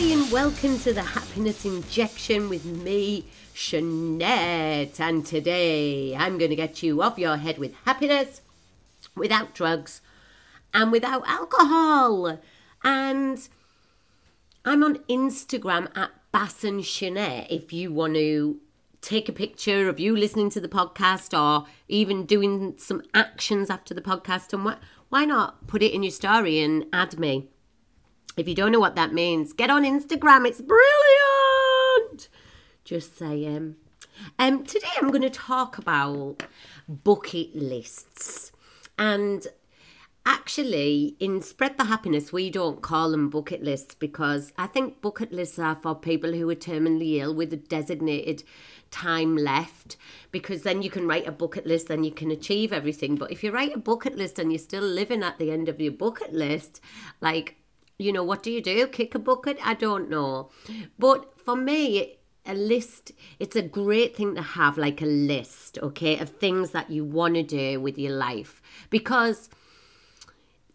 Hi and welcome to the Happiness Injection with me, Chanette, and today I'm going to get you off your head with happiness, without drugs and without alcohol. And I'm on Instagram at Bass and Chanette if you want to take a picture of you listening to the podcast or even doing some actions after the podcast, and why not put it in your story and add me. If you don't know what that means, get on Instagram. It's brilliant. Just saying. Today I'm going to talk about bucket lists. And actually, in Spread the Happiness, we don't call them bucket lists because I think bucket lists are for people who are terminally ill with a designated time left, because then you can write a bucket list, then you can achieve everything. But if you write a bucket list and you're still living at the end of your bucket list, like, you know, what do you do? Kick a bucket? I don't know. But for me, a list, it's a great thing to have, like a list, okay, of things that you want to do with your life. Because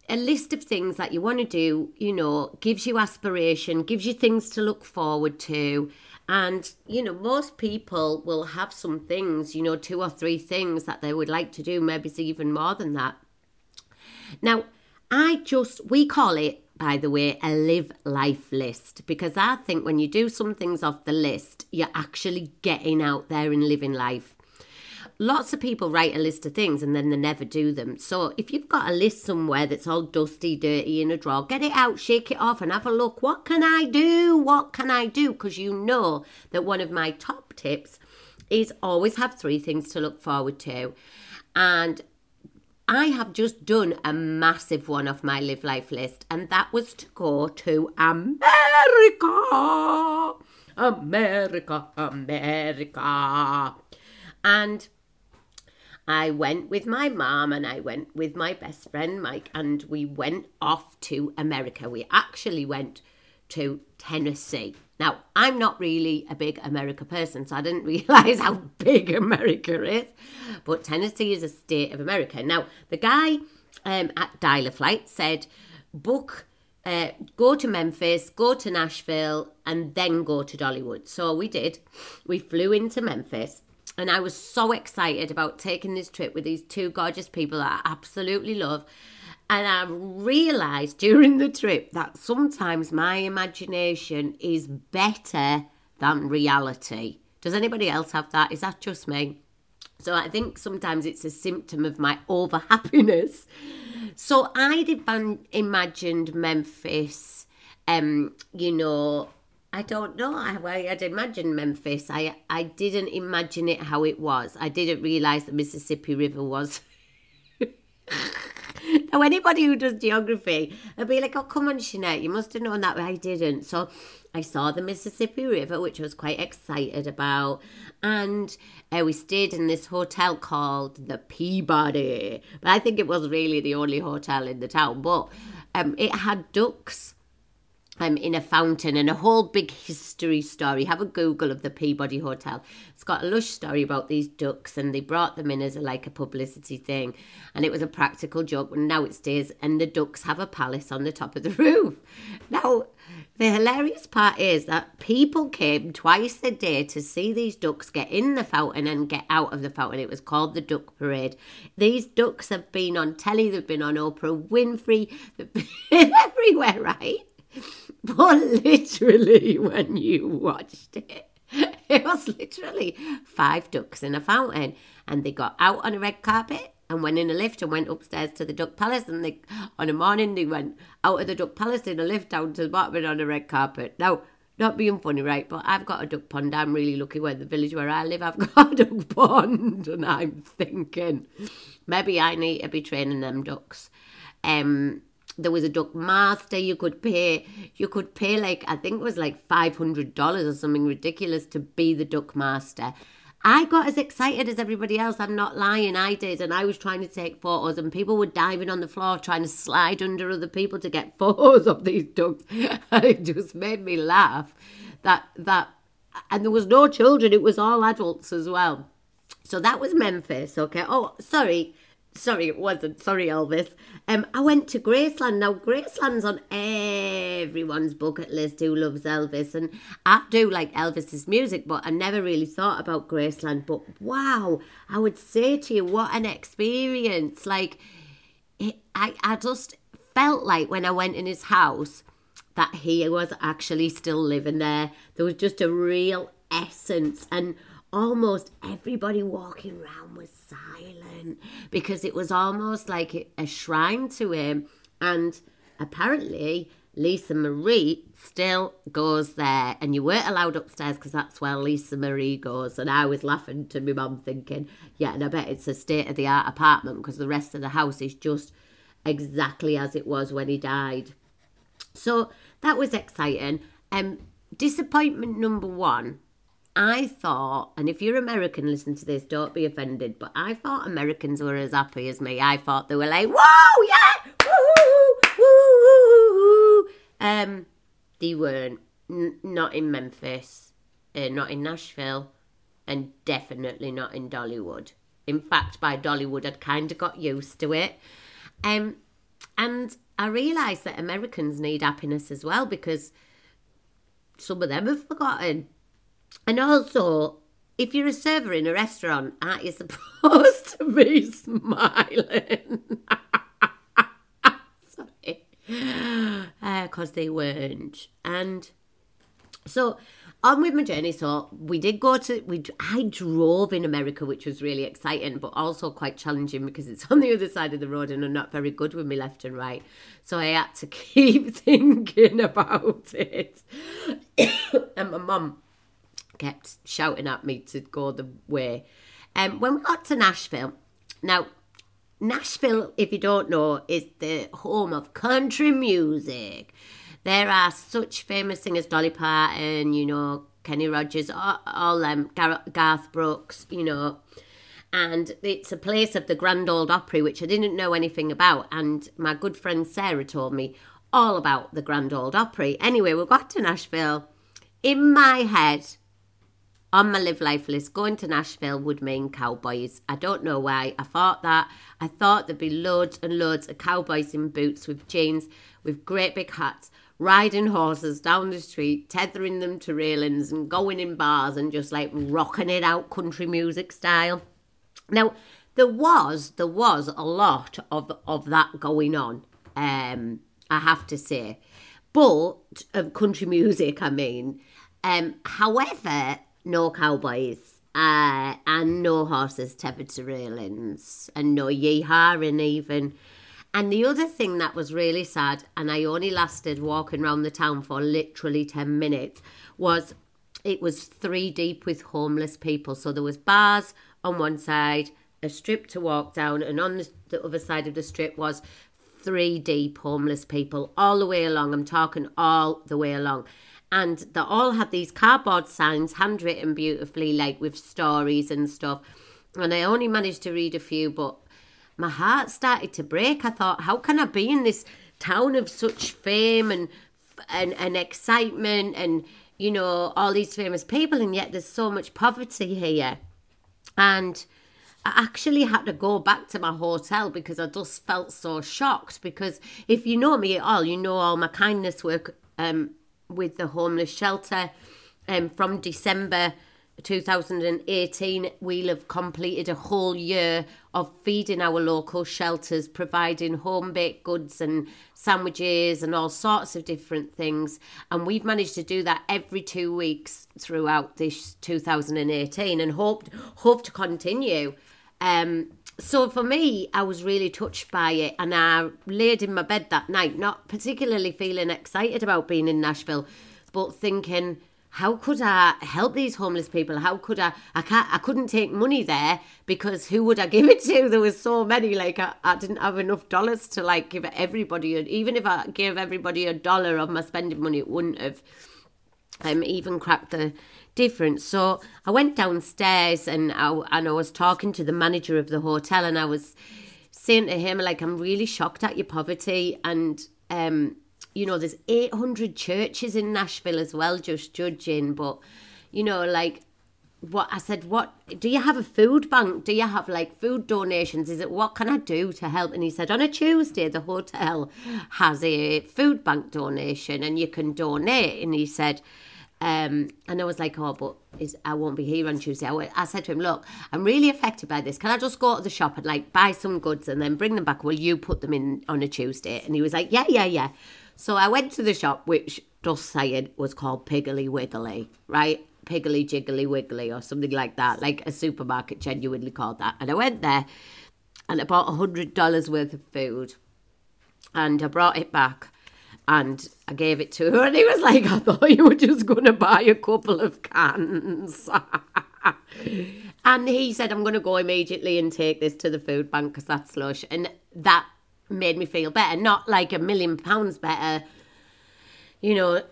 a list of things that you want to do, you know, gives you aspiration, gives you things to look forward to. And, you know, most people will have some things, you know, 2 or 3 things that they would like to do. Maybe it's even more than that. Now, we call it, by the way, a live life list, because I think when you do some things off the list, you're actually getting out there and living life. Lots of people write a list of things and then they never do them. So if you've got a list somewhere that's all dusty, dirty in a drawer, get it out, shake it off and have a look. What can I do? What can I do? Because you know that one of my top tips is always have 3 things to look forward to. And I have just done a massive one off my live life list, and that was to go to America, America, America. And I went with my mum and I went with my best friend Mike, and we went off to America. We actually went to Tennessee. Now, I'm not really a big America person, so I didn't realise how big America is. But Tennessee is a state of America. Now, the guy at Dial-A-Flight said, go to Memphis, go to Nashville, and then go to Dollywood. So we did. We flew into Memphis. And I was so excited about taking this trip with these 2 gorgeous people that I absolutely love. And I realised during the trip that sometimes my imagination is better than reality. Does anybody else have that? Is that just me? So I think sometimes it's a symptom of my over-happiness. So I'd imagined Memphis, you know, I don't know. I'd imagined Memphis. I didn't imagine it how it was. I didn't realise the Mississippi River was... Now, anybody who does geography, I'd be like, oh, come on, Chanette, you must have known that. I didn't. So I saw the Mississippi River, which I was quite excited about. And we stayed in this hotel called the Peabody. But I think it was really the only hotel in the town. But it had ducks in a fountain and a whole big history story. Have a Google of the Peabody Hotel. It's got a lush story about these ducks, and they brought them in as a publicity thing, and it was a practical joke. And now it stays, and the ducks have a palace on the top of the roof. Now, the hilarious part is that people came twice a day to see these ducks get in the fountain and get out of the fountain. It was called the Duck Parade. These ducks have been on telly, they've been on Oprah Winfrey, they've been everywhere, right? But literally, when you watched it, it was literally 5 ducks in a fountain. And they got out on a red carpet and went in a lift and went upstairs to the Duck Palace. And on a morning, they went out of the Duck Palace in a lift down to the bottom and on a red carpet. Now, not being funny, right? But I've got a duck pond. I'm really lucky where the village where I live, I've got a duck pond. And I'm thinking, maybe I need to be training them ducks. There was a duck master. You could pay I think it was $500 or something ridiculous to be the duck master. I got as excited as everybody else. I'm not lying. I did. And I was trying to take photos, and people were diving on the floor, trying to slide under other people to get photos of these ducks. And it just made me laugh. And there was no children. It was all adults as well. So that was Memphis. Okay. Oh, sorry. Sorry, it wasn't. Sorry, Elvis. I went to Graceland. Now, Graceland's on everyone's bucket list who loves Elvis. And I do like Elvis's music, but I never really thought about Graceland. But wow, I would say to you, what an experience. Like, I just felt like when I went in his house that he was actually still living there. There was just a real essence, and almost everybody walking around was silent because it was almost like a shrine to him. And apparently Lisa Marie still goes there, and you weren't allowed upstairs because that's where Lisa Marie goes. And I was laughing to my mum thinking, yeah, and I bet it's a state-of-the-art apartment because the rest of the house is just exactly as it was when he died. So that was exciting. Disappointment number one, I thought, and if you're American, listen to this, don't be offended, but I thought Americans were as happy as me. I thought they were like, whoa, yeah, woo, woo, woo. They weren't. Not in Memphis, not in Nashville, and definitely not in Dollywood. In fact, by Dollywood, I'd kind of got used to it. And I realised that Americans need happiness as well, because some of them have forgotten. And also, if you're a server in a restaurant, aren't you supposed to be smiling? Sorry. Because they weren't. And so, on with my journey. So, we did go to... I drove in America, which was really exciting, but also quite challenging because it's on the other side of the road and I'm not very good with my left and right. So, I had to keep thinking about it. And my mum kept shouting at me to go the way. When we got to Nashville, now, Nashville, if you don't know, is the home of country music. There are such famous singers, Dolly Parton, you know, Kenny Rogers, all them, Garth Brooks, you know. And it's a place of the Grand Old Opry, which I didn't know anything about. And my good friend Sarah told me all about the Grand Old Opry. Anyway, we got to Nashville. In my head, on my live life list, going to Nashville would mean cowboys. I don't know why I thought that. I thought there'd be loads and loads of cowboys in boots with jeans, with great big hats, riding horses down the street, tethering them to railings and going in bars and just like rocking it out country music style. Now, there was a lot of that going on, I have to say. But, of country music, I mean. However, no cowboys and no horses tethered to railings and no yee-hawing even. And the other thing that was really sad, and I only lasted walking around the town for literally 10 minutes, was it was three deep with homeless people. So there was bars on one side, a strip to walk down, and on the other side of the strip was three deep homeless people all the way along. I'm talking all the way along. And they all had these cardboard signs, handwritten beautifully, like with stories and stuff. And I only managed to read a few, but my heart started to break. I thought, how can I be in this town of such fame and excitement and, you know, all these famous people, and yet there's so much poverty here? And I actually had to go back to my hotel because I just felt so shocked. Because if you know me at all, you know all my kindness work with the homeless shelter. From December 2018, we'll have completed a whole year of feeding our local shelters, providing home-baked goods and sandwiches and all sorts of different things. And we've managed to do that every 2 weeks throughout this 2018 and hope to continue. So for me, I was really touched by it, and I laid in my bed that night, not particularly feeling excited about being in Nashville, but thinking, how could I help these homeless people? How could I couldn't take money there because who would I give it to? There was so many, like I didn't have enough dollars to like give everybody. Even if I gave everybody $1 of my spending money, it wouldn't have even cracked the difference. So I went downstairs and I was talking to the manager of the hotel, and I was saying to him, like, I'm really shocked at your poverty. And, you know, there's 800 churches in Nashville as well, just judging. But, you know, like, I said, do you have a food bank? Do you have like food donations? Is it, what can I do to help? And he said, on a Tuesday, the hotel has a food bank donation and you can donate. And he said, and I was like, oh, but I won't be here on Tuesday. I said to him, look, I'm really affected by this. Can I just go to the shop and like buy some goods and then bring them back? Will you put them in on a Tuesday? And he was like, yeah. So I went to the shop, which just saying was called Piggly Wiggly, right? Piggly Jiggly Wiggly or something like that, like a supermarket genuinely called that. And I went there and I bought $100 worth of food and I brought it back and I gave it to her and he was like, I thought you were just going to buy a couple of cans. And he said, I'm going to go immediately and take this to the food bank because that's lush. And that made me feel better, not like £1 million better, you know,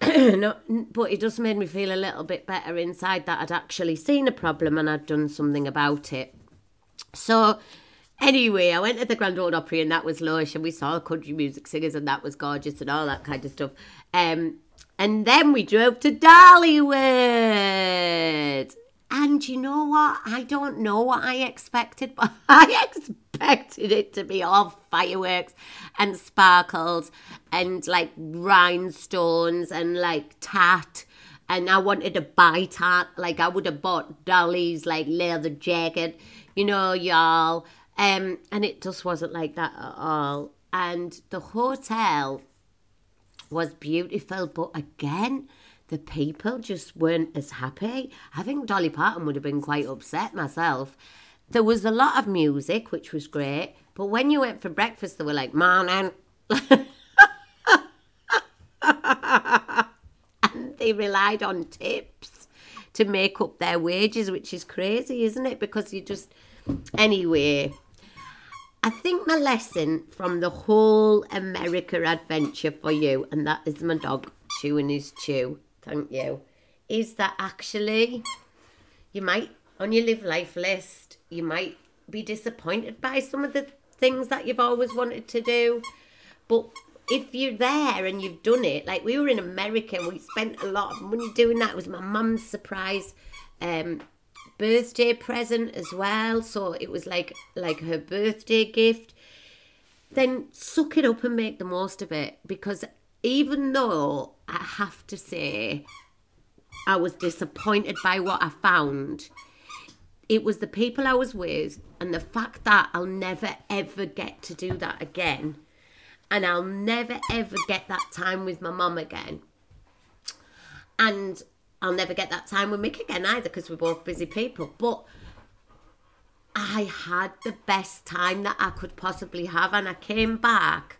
but it just made me feel a little bit better inside that I'd actually seen a problem and I'd done something about it. So anyway, I went to the Grand Old Opry and that was lush and we saw country music singers and that was gorgeous and all that kind of stuff. And then we drove to Dollywood. And you know what? I don't know what I expected, but I expected it to be all fireworks and sparkles and like rhinestones and like tat. And I wanted to buy tat. Like I would have bought Dolly's like leather jacket, you know, y'all. And it just wasn't like that at all. And the hotel was beautiful, but again, the people just weren't as happy. I think Dolly Parton would have been quite upset myself. There was a lot of music, which was great. But when you went for breakfast, they were like, morning. And they relied on tips to make up their wages, which is crazy, isn't it? Because you just... Anyway, I think my lesson from the whole America adventure for you, and that is my dog chewing his chew. Thank you. Is that actually you might, on your live life list, you might be disappointed by some of the things that you've always wanted to do. But if you're there and you've done it, like we were in America and we spent a lot of money doing that. It was my mum's surprise birthday present as well. So it was like her birthday gift. Then suck it up and make the most of it, because even though I have to say I was disappointed by what I found, it was the people I was with and the fact that I'll never, ever get to do that again. And I'll never, ever get that time with my mum again. And I'll never get that time with Mick again either, because we're both busy people. But I had the best time that I could possibly have. And I came back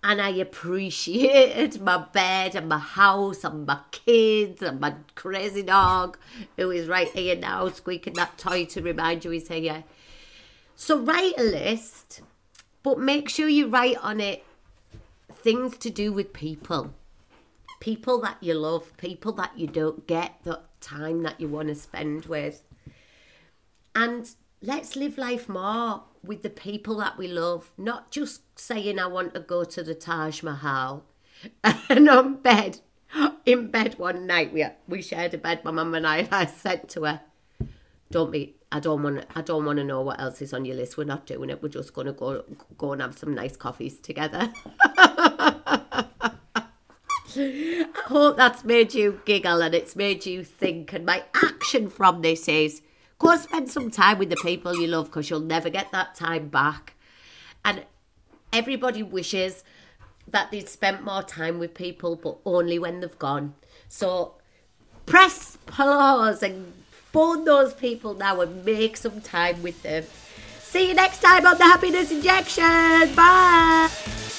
and I appreciated my bed and my house and my kids and my crazy dog, who is right here now, squeaking that toy to remind you he's here. So write a list, but make sure you write on it things to do with people. People that you love, people that you don't get the time that you want to spend with. And let's live life more with the people that we love, not just saying I want to go to the Taj Mahal. And in bed one night, we shared a bed, my mum and I, and I said to her, I don't want to know what else is on your list. We're not doing it. We're just going to go and have some nice coffees together. I hope that's made you giggle and it's made you think. And my action from this is, go spend some time with the people you love, because you'll never get that time back. And everybody wishes that they'd spent more time with people, but only when they've gone. So press pause and phone those people now and make some time with them. See you next time on The Happiness Injection. Bye.